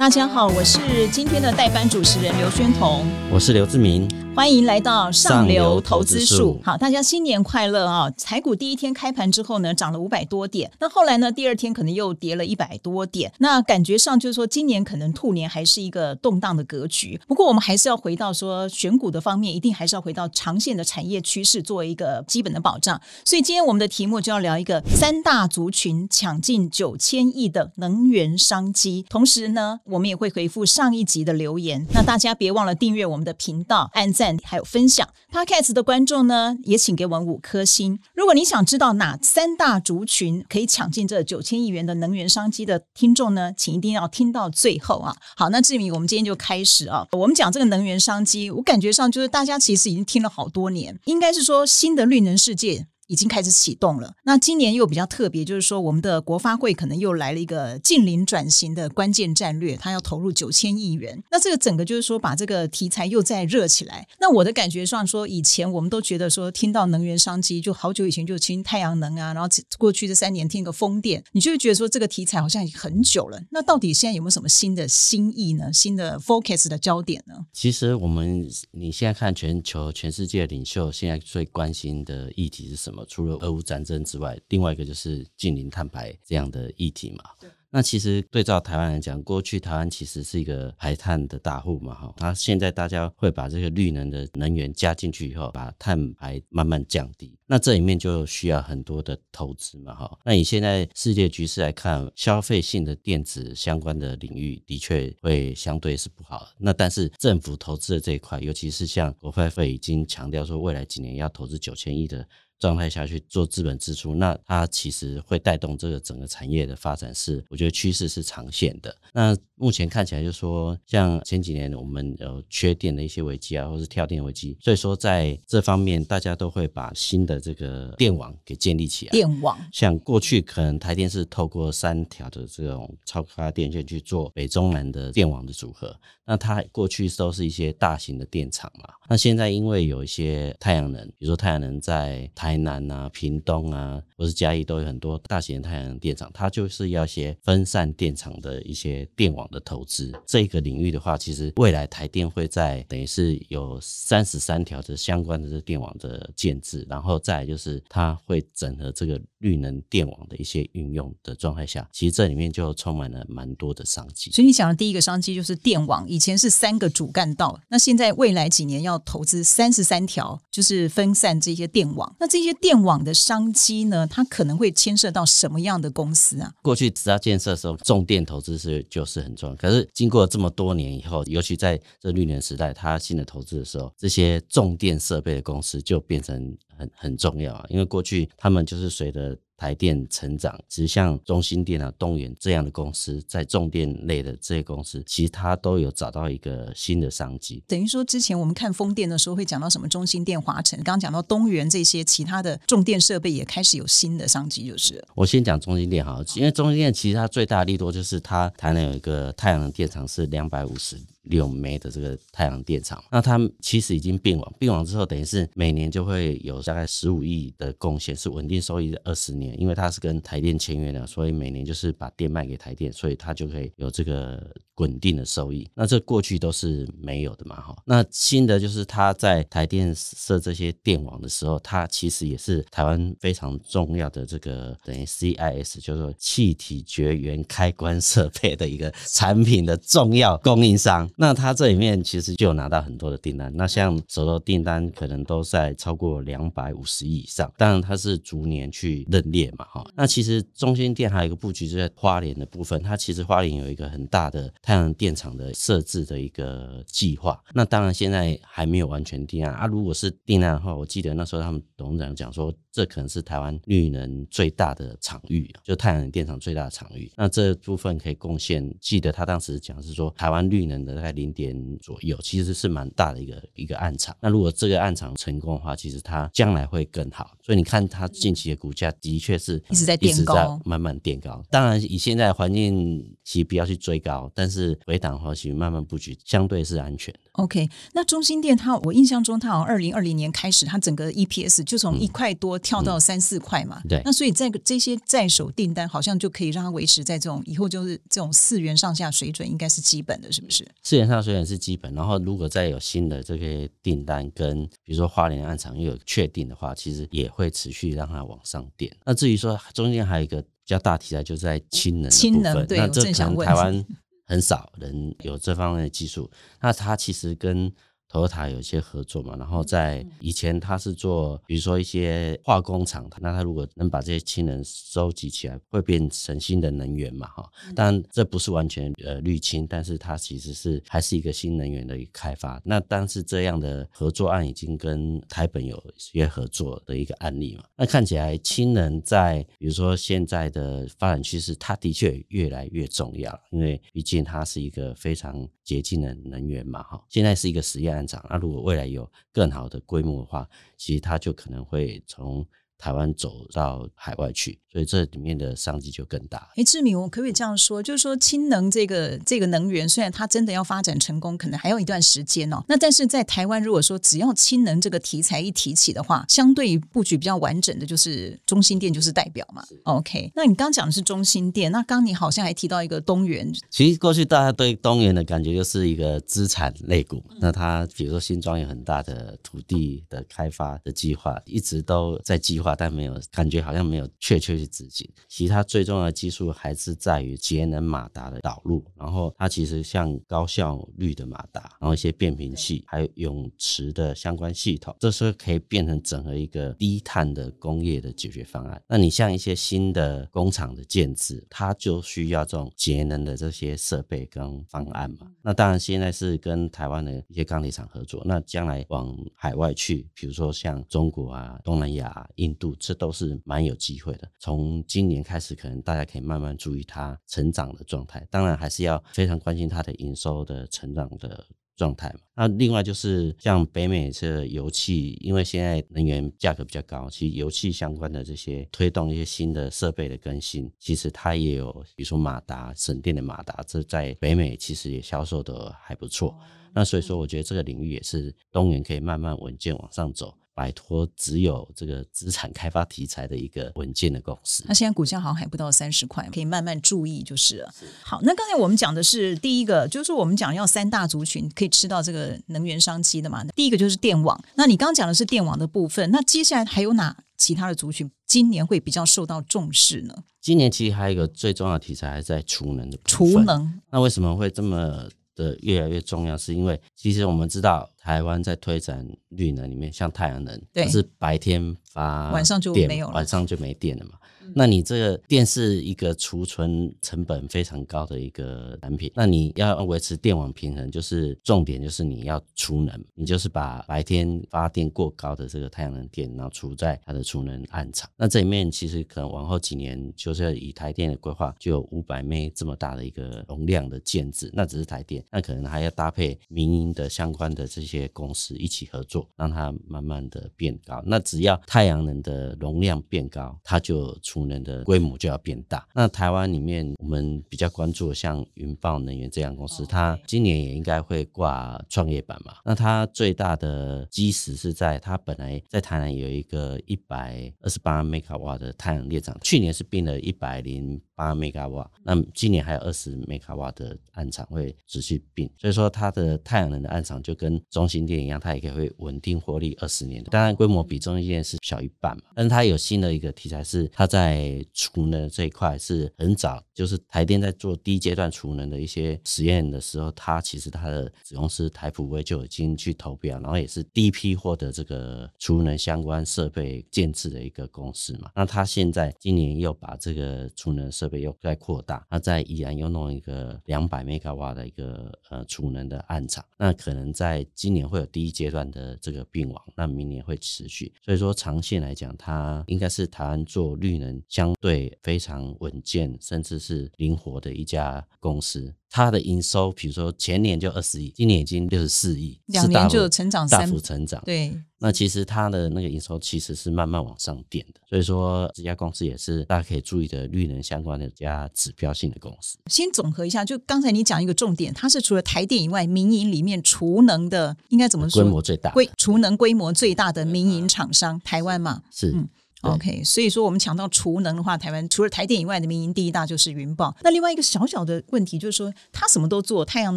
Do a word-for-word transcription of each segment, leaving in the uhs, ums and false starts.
大家好，我是今天的代班主持人刘宣彤，我是刘志明，欢迎来到上流投资术。好，大家新年快乐啊！台股第一天开盘之后呢，涨了五百多点，那后来呢，第二天可能又跌了一百多点，那感觉上就是说，今年可能兔年还是一个动荡的格局。不过我们还是要回到说选股的方面，一定还是要回到长线的产业趋势作为一个基本的保障。所以今天我们的题目就要聊一个三大族群抢进九千亿的能源商机，同时呢。我们也会回复上一集的留言，那大家别忘了订阅我们的频道，按赞还有分享。 Podcast 的观众呢，也请给我们五颗星。如果你想知道哪三大族群可以抢进这九千亿元的能源商机的听众呢，请一定要听到最后啊。好，那志明，我们今天就开始啊。我们讲这个能源商机，我感觉上就是大家其实已经听了好多年，应该是说新的绿能世界已经开始启动了。那今年又比较特别，就是说我们的国发会可能又来了一个近零转型的关键战略，它要投入九千亿元。那这个整个就是说把这个题材又再热起来。那我的感觉上说，以前我们都觉得说听到能源商机，就好久以前就听太阳能啊，然后过去这三年听个风电，你就会觉得说这个题材好像很久了。那到底现在有没有什么新的新意呢？新的 focus 的焦点呢？其实我们你现在看全球全世界领袖现在最关心的议题是什么？除了俄乌战争之外，另外一个就是近零碳排这样的议题嘛。那其实对照台湾来讲，过去台湾其实是一个排碳的大户嘛，那现在大家会把这个绿能的能源加进去以后，把碳排慢慢降低，那这里面就需要很多的投资嘛。那以现在世界局势来看，消费性的电子相关的领域的确会相对是不好的，那但是政府投资的这一块，尤其是像国发会已经强调说未来几年要投资九千亿的状态下去做资本支出，那它其实会带动这个整个产业的发展，是我觉得趋势是长线的。那目前看起来就是说，像前几年我们有缺电的一些危机啊，或是跳电危机，所以说在这方面大家都会把新的这个电网给建立起来。电网像过去可能台电是透过三条的这种超高压电线去做北中南的电网的组合，那它过去都是一些大型的电厂嘛。那现在因为有一些太阳能，比如说太阳能在台湾台南啊、屏东啊，或是嘉义都有很多大型的太阳能电厂，它就是要一些分散电厂的一些电网的投资。这个领域的话，其实未来台电会在等于是有三十三条的相关的电网的建制，然后再来就是它会整合这个绿能电网的一些运用的状态下，其实这里面就充满了蛮多的商机。所以你想的第一个商机就是电网，以前是三个主干道，那现在未来几年要投资三十三条，就是分散这些电网。那这这些电网的商机呢，它可能会牵涉到什么样的公司啊？过去只要建设的时候，重电投资是就是很重要。可是经过这么多年以后，尤其在这绿能时代，它新的投资的时候，这些重电设备的公司就变成很很重要啊。因为过去他们就是随着台电成长，其实像中兴电啊、东元这样的公司，在重电类的这些公司，其实它都有找到一个新的商机。等于说之前我们看风电的时候会讲到什么中兴电、华城，刚刚讲到东元，这些其他的重电设备也开始有新的商机。就是我先讲中兴电好，因为中兴电其实它最大的利多就是它台南有一个太阳能电厂是两百五十六枚的这个太阳电厂，那它其实已经并网，并网之后等于是每年就会有大概十五亿的贡献，是稳定收益的二十年，因为它是跟台电签约的，所以每年就是把电卖给台电，所以它就可以有这个稳定的收益。那这过去都是没有的嘛。那新的就是它在台电设这些电网的时候，它其实也是台湾非常重要的这个等于 C I S， 就是气体绝缘开关设备的一个产品的重要供应商。那它这里面其实就有拿到很多的订单，那像手头订单可能都在超过两百五十亿以上，当然它是逐年去认列嘛。那其实中兴电还有一个布局就在花莲的部分，它其实花莲有一个很大的太阳能电厂的设置的一个计划，那当然现在还没有完全定案啊。如果是定案的话，我记得那时候他们董事长讲说，这可能是台湾绿能最大的场域，就太阳能电厂最大的场域，那这部分可以贡献，记得他当时讲是说台湾绿能的大概零点左右，其实是蛮大的一个一个案场。那如果这个案场成功的话，其实它将来会更好，所以你看它近期的股价的确是一直在垫高，慢慢垫高。当然以现在的环境其实不要去追高，但是回档的话其实慢慢布局相对是安全的。OK， 那中兴电它，我印象中它好像二零二零年开始，它整个 E P S 就从一块多跳到三四块嘛。嗯嗯、对。那所以在这些在手订单，好像就可以让它维持在这种以后就是这种四元上下水准，应该是基本的，是不是？四元上下水准是基本。然后如果再有新的这些订单，跟比如说花莲案场又有确定的话，其实也会持续让它往上点。那至于说中间还有一个比较大题材，就是在氢能的部分。氢能，对，那这可能台湾很少人有这方面的技术，那他其实跟 Toyota 有一些合作嘛，然后在以前他是做比如说一些化工厂，那他如果能把这些氢能收集起来，会变成新的能源嘛，但这不是完全呃绿氢，但是它其实是还是一个新能源的一个开发。那但是这样的合作案已经跟台本有一些合作的一个案例嘛，那看起来氢能在比如说现在的发展趋势，它的确越来越重要，因为毕竟它是一个非常洁净的能源嘛，现在是一个实验案场，那如果未来有更好的规模的话，其实它就可能会从台湾走到海外去，所以这里面的商机就更大。哎，志明，我可不可以这样说，就是说氢能这个这个能源，虽然它真的要发展成功，可能还有一段时间哦。那但是在台湾，如果说只要氢能这个题材一提起的话，相对于布局比较完整的，就是中兴电就是代表嘛。OK， 那你刚讲的是中兴电，那刚你好像还提到一个东元。其实过去大家对东元的感觉就是一个资产类股，嗯、那它比如说新庄有很大的土地的开发的计划，一直都在计划。但没有感觉好像没有确切去执行，其实它最重要的技术还是在于节能马达的导入，然后它其实像高效率的马达，然后一些变频器还有泳池的相关系统，这是可以变成整个一个低碳的工业的解决方案。那你像一些新的工厂的建制，它就需要这种节能的这些设备跟方案嘛。那当然现在是跟台湾的一些钢铁厂合作，那将来往海外去，比如说像中国啊、东南亚、啊、印度，这都是蛮有机会的。从今年开始可能大家可以慢慢注意它成长的状态，当然还是要非常关心它的营收的成长的状态嘛。那另外就是像北美这油气，因为现在能源价格比较高，其实油气相关的这些推动一些新的设备的更新，其实它也有比如说马达，省电的马达，这在北美其实也销售的还不错。那所以说我觉得这个领域也是东元可以慢慢稳健往上走，摆脱只有这个资产开发题材的一个稳健的公司。那现在股价好像还不到三十块，可以慢慢注意就是了。是。好，那刚才我们讲的是第一个，就是我们讲要三大族群可以吃到这个能源商机的嘛。第一个就是电网，那你刚刚讲的是电网的部分，那接下来还有哪其他的族群今年会比较受到重视呢？今年其实还有一个最重要的题材还在储能的部分。储能，那为什么会这么的越来越重要，是因为其实我们知道台湾在推展绿能里面，像太阳能，它是白天发，晚上就没有了，晚上就没电了嘛。嗯、那你这个电是一个储存成本非常高的一个产品，那你要维持电网平衡，就是重点就是你要储能，你就是把白天发电过高的这个太阳能电，然后储在它的储能案场。那这里面其实可能往后几年，就是以台电的规划，就有五百兆瓦这么大的一个容量的建制，那只是台电，那可能还要搭配民营的相关的这些公司一起合作，让它慢慢的变高。那只要太阳能的容量变高，它就储能的规模就要变大。那台湾里面我们比较关注像云豹能源这样公司，它今年也应该会挂创业板嘛。那它最大的基石是在它本来在台南有一个一百二十八兆瓦的太阳电厂，去年是并了一百零八兆瓦，那今年还有二十兆瓦的案场会持续并，所以说它的太阳能的案场就跟中兴电一样，它也可以会稳定获利二十年，当然规模比中兴电是小一半嘛。但是它有新的一个题材是它在储能这一块是很早，就是台电在做第一阶段储能的一些实验的时候，它其实它的子公司台普威就已经去投标，然后也是第一批获得这个储能相关设备建制的一个公司嘛。那它现在今年又把这个储能设备又在扩大，它在宜兰又弄一个两百兆瓦的一个呃储能的案场，那可能在今年会有第一阶段的这个并网，那明年会持续。所以说长线来讲，它应该是台湾做绿能相对非常稳健甚至是灵活的一家公司。它的营收比如说前年就二十亿，今年已经六十四亿，两年就有成长三大幅成长。对，那其实它的那个营收其实是慢慢往上垫的，所以说这家公司也是大家可以注意的绿能相关的一家指标性的公司。先总和一下，就刚才你讲一个重点，它是除了台电以外民营里面储能的应该怎么说规模最大，储能规模最大的民营厂商、嗯、台湾嘛是、嗯OK， 所以说我们讲到储能的话，台湾除了台电以外的民营第一大就是云豹。那另外一个小小的问题就是说，它什么都做，太阳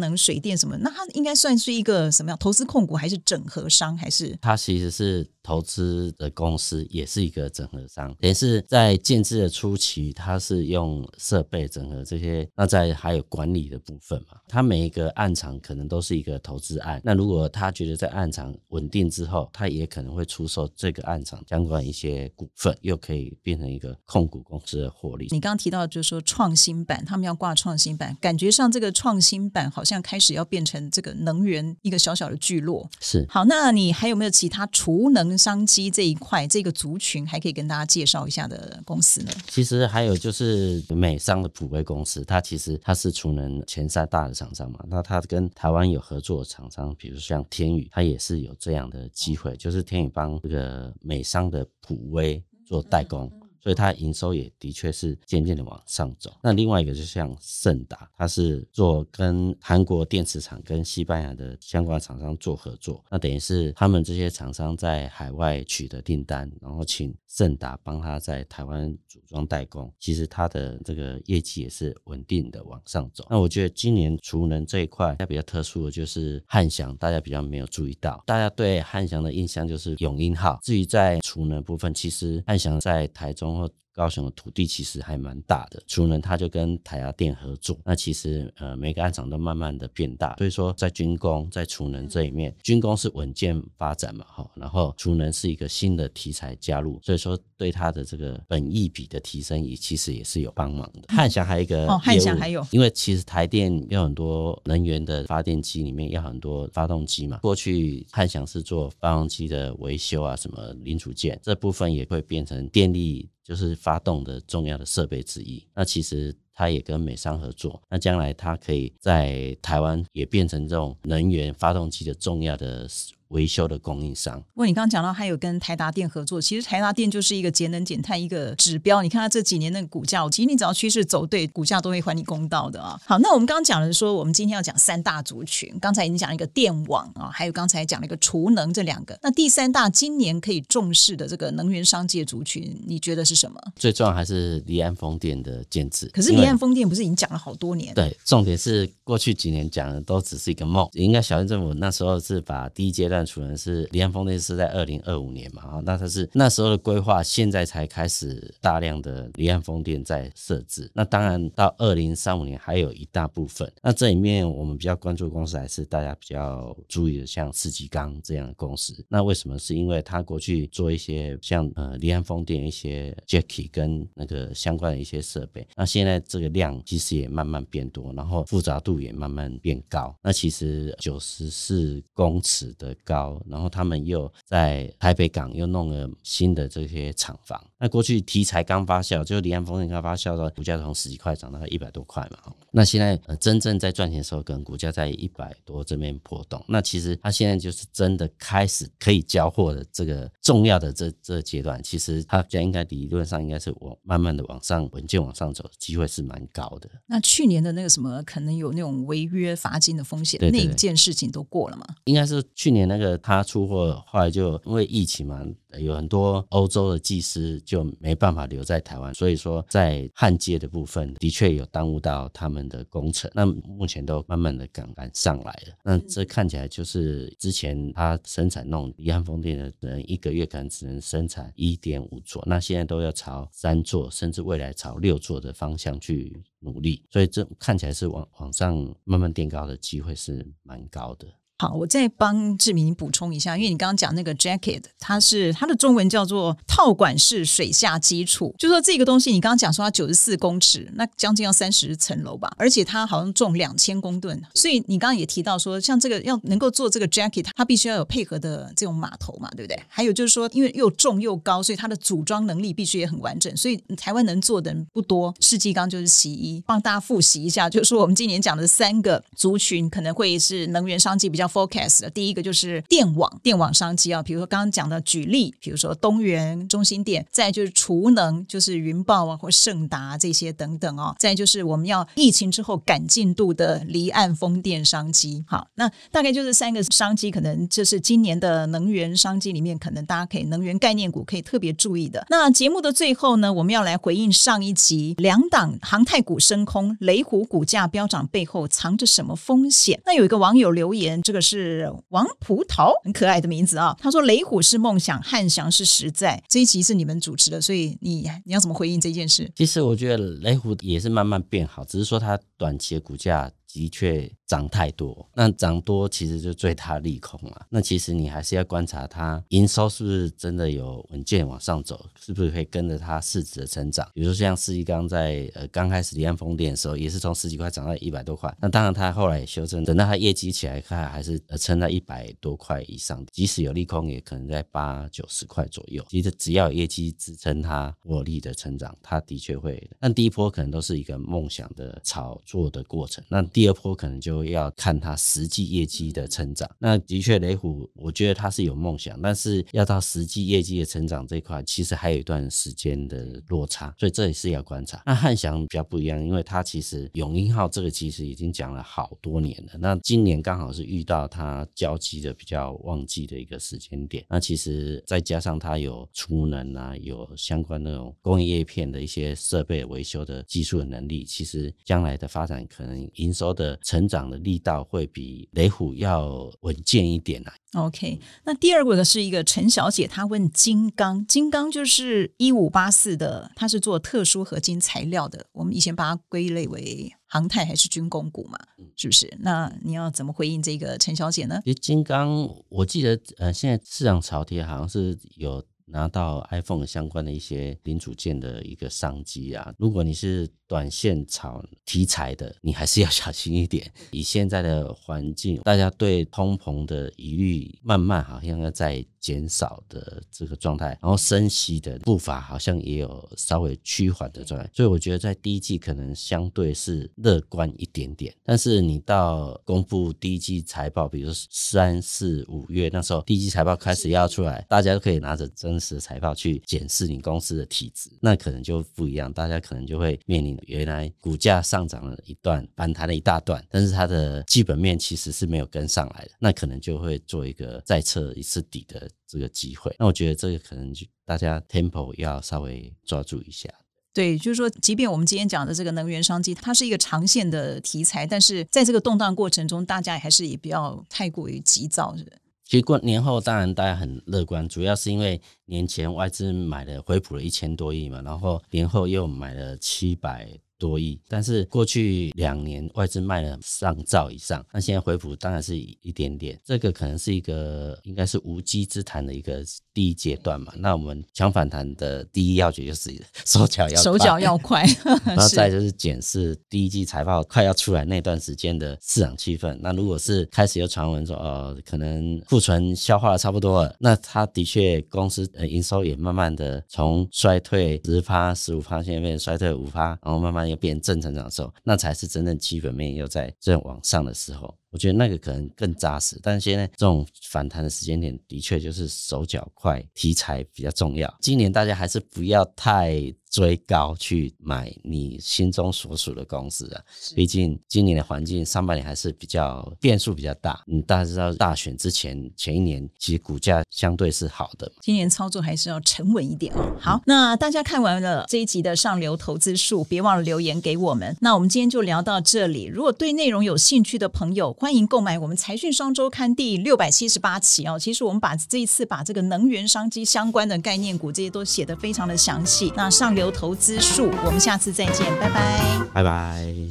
能、水电什么，那它应该算是一个什么样投资控股，还是整合商？还是它其实是投资的公司，也是一个整合商。等于是在建制的初期，它是用设备整合这些，那在还有管理的部分嘛，它每一个案场可能都是一个投资案。那如果他觉得在案场稳定之后，他也可能会出售这个案场相关一些股。又可以变成一个控股公司的获利。你刚刚提到就是说创新板，他们要挂创新板，感觉上这个创新板好像开始要变成这个能源一个小小的聚落。是，好，那你还有没有其他储能商机这一块这个族群还可以跟大家介绍一下的公司呢？其实还有就是美商的普威公司，它其实它是储能前三大的厂商嘛，那它跟台湾有合作的厂商，比如像天宇，它也是有这样的机会，就是天宇帮这个美商的普威做代工，所以它营收也的确是渐渐的往上走。那另外一个就像盛达，它是做跟韩国电池厂跟西班牙的相关厂商做合作，那等于是他们这些厂商在海外取得订单，然后请盛达帮他在台湾组装代工，其实它的这个业绩也是稳定的往上走。那我觉得今年储能这一块比较特殊的就是汉翔，大家比较没有注意到，大家对汉翔的印象就是永鹰号，至于在储能部分，其实汉翔在台中然后高雄的土地其实还蛮大的，储能它就跟台达电合作，那其实呃每个案场都慢慢的变大，所以说在军工在储能这一面，军工是稳健发展嘛，然后储能是一个新的题材加入，所以说对它的这个本益比的提升也其实也是有帮忙的。汉翔还有一个业务、哦、汉翔还有，因为其实台电有很多能源的发电机里面要很多发动机嘛，过去汉翔是做发动机的维修啊什么零组件，这部分也会变成电力就是发动的重要的设备之一，那其实它也跟美商合作，那将来它可以在台湾也变成这种能源发动机的重要的维修的供应商。不过你刚刚讲到还有跟台达电合作，其实台达电就是一个节能减碳一个指标，你看它这几年的股价，其实你只要趋势走对，股价都会还你公道的、啊、好，那我们刚刚讲的说我们今天要讲三大族群，刚才已经讲了一个电网、啊、还有刚才讲了一个储能，这两个，那第三大今年可以重视的这个能源商界族群你觉得是什么？最重要还是离岸风电的建制，可是离岸风电不是已经讲了好多年？对，重点是过去几年讲的都只是一个梦，应该小英政府那时候是把第一阶段储能是离岸风电是在二零二五年嘛，那它是那时候的规划，现在才开始大量的离岸风电在设置，那当然到二零三五年还有一大部分。那这里面我们比较关注的公司还是大家比较注意的像世纪钢这样的公司，那为什么？是因为它过去做一些像呃离岸风电一些 Jacky 跟那个相关的一些设备，那现在这个量其实也慢慢变多，然后复杂度也慢慢变高，那其实九十四公尺的高，然后他们又在台北港又弄了新的这些厂房，那过去题材刚发酵，就离岸风电刚发酵到股价从十几块涨到一百多块嘛，那现在、呃、真正在赚钱的时候，可能股价在一百多这边波动，那其实它现在就是真的开始可以交货的这个重要的这这阶段，其实它应该理论上应该是往慢慢的往上稳健往上走，机会是蛮高的。那去年的那个什么可能有那种违约罚金的风险，对对对，那一件事情都过了吗？应该是去年那个他出货，后来就因为疫情嘛，有很多欧洲的技师就没办法留在台湾，所以说在焊接的部分的确有耽误到他们的工程，那目前都慢慢的赶赶上来了。那这看起来就是之前他生产那种离岸风电的人一个月可能只能生产 一点五座，那现在都要朝三座甚至未来朝六座的方向去努力，所以这看起来是 往, 往上慢慢垫高的机会是蛮高的。好，我再帮志明补充一下，因为你刚刚讲那个 jacket， 它是它的中文叫做套管式水下基础，就说这个东西你刚刚讲说它九十四公尺，那将近要三十层楼吧，而且它好像重两千公吨，所以你刚刚也提到说像这个要能够做这个 jacket， 它必须要有配合的这种码头嘛，对不对？还有就是说因为又重又高，所以它的组装能力必须也很完整，所以台湾能做的人不多。世纪刚就是其一，帮大家复习一下，就是说我们今年讲的三个族群可能会是能源商机比较forecast 的。第一个就是电网，电网商机啊，比如说刚刚讲的举例，比如说东元、中兴电，再就是储能，就是云豹啊或盛达这些等等哦，再就是我们要疫情之后赶进度的离岸风电商机。好，那大概就是三个商机，可能就是今年的能源商机里面，可能大家可以能源概念股可以特别注意的。那节目的最后呢，我们要来回应上一集两档航太股升空，雷虎股价飙涨背后藏着什么风险？那有一个网友留言，这个是王葡萄，很可爱的名字啊。他说雷虎是梦想，汉翔是实在。这一集是你们主持的，所以你你要怎么回应这件事？其实我觉得雷虎也是慢慢变好，只是说它短期的股价的确涨太多，那涨多其实就最大利空了。那其实你还是要观察它营收是不是真的有稳健往上走，是不是会跟着它市值的成长。比如说像世纪刚在呃刚开始离岸风电的时候，也是从十几块涨到一百多块。那当然它后来也修正，等到它业绩起来看，还是撑到一百多块以上。即使有利空，也可能在八九十块左右。其实只要有业绩支撑它获利的成长，它的确会。但第一波可能都是一个梦想的炒作的过程，那第第二波可能就要看它实际业绩的成长。那的确雷虎我觉得它是有梦想，但是要到实际业绩的成长这一块其实还有一段时间的落差，所以这也是要观察。那汉翔比较不一样，因为它其实永鹰号这个其实已经讲了好多年了，那今年刚好是遇到它交期的比较旺季的一个时间点，那其实再加上它有储能啊，有相关那种工业叶片的一些设备维修的技术的能力，其实将来的发展可能营收的成长的力道会比雷虎要稳健一点啊。OK， 那第二个是一个陈小姐，她问金刚，金刚就是一五八四的，它是做特殊合金材料的，我们以前把它归类为航太还是军工股嘛，是不是？那你要怎么回应这个陈小姐呢？其实金刚我记得、呃、现在市场潮跌好像是有拿到 iPhone 相关的一些零组件的一个商机啊，如果你是短线炒题材的，你还是要小心一点。以现在的环境，大家对通膨的疑虑慢慢好像要在减少的这个状态，然后升息的步伐好像也有稍微趋缓的状态，所以我觉得在第一季可能相对是乐观一点点。但是你到公布第一季财报，比如说三四五月那时候，第一季财报开始要出来，大家都可以拿着真实的财报去检视你公司的体质，那可能就不一样，大家可能就会面临原来股价上涨了一段，反弹了一大段，但是它的基本面其实是没有跟上来的，那可能就会做一个再测一次底的这个机会。那我觉得这个可能大家 tempo 要稍微抓住一下。对，就是说即便我们今天讲的这个能源商机它是一个长线的题材，但是在这个动荡过程中大家还是也不要太过于急躁，是不是？其实过年后当然大家很乐观，主要是因为年前外资买了回补了一千多亿嘛，然后年后又买了七百多亿，但是过去两年外资卖了上兆以上，那现在回补当然是一点点，这个可能是一个应该是无稽之谈的一个第一阶段嘛。那我们抢反弹的第一要诀就是手脚要快，手脚要快然后再就是检视第一季财报快要出来那段时间的市场气氛。那如果是开始有传闻说哦，可能库存消化了差不多了，那它的确公司呃营收也慢慢的从衰退 百分之十、百分之十五 现在变衰退 百分之五， 然后慢慢又变正成长的时候，那才是真正基本面又在正往上的时候，我觉得那个可能更扎实。但现在这种反弹的时间点的确就是手脚快，题材比较重要。今年大家还是不要太追高去买你心中所属的公司啊，毕竟今年的环境上半年还是比较变数比较大。你大家知道大选之前前一年其实股价相对是好的，今年操作还是要沉稳一点哦。好，那大家看完了这一集的上流投资术，别忘了留言给我们。那我们今天就聊到这里，如果对内容有兴趣的朋友，欢迎购买我们财讯双周刊第六百七十八期哦。其实我们把这一次把这个能源商机相关的概念股这些都写得非常的详细。那上流投资术，我们下次再见，拜拜，拜拜。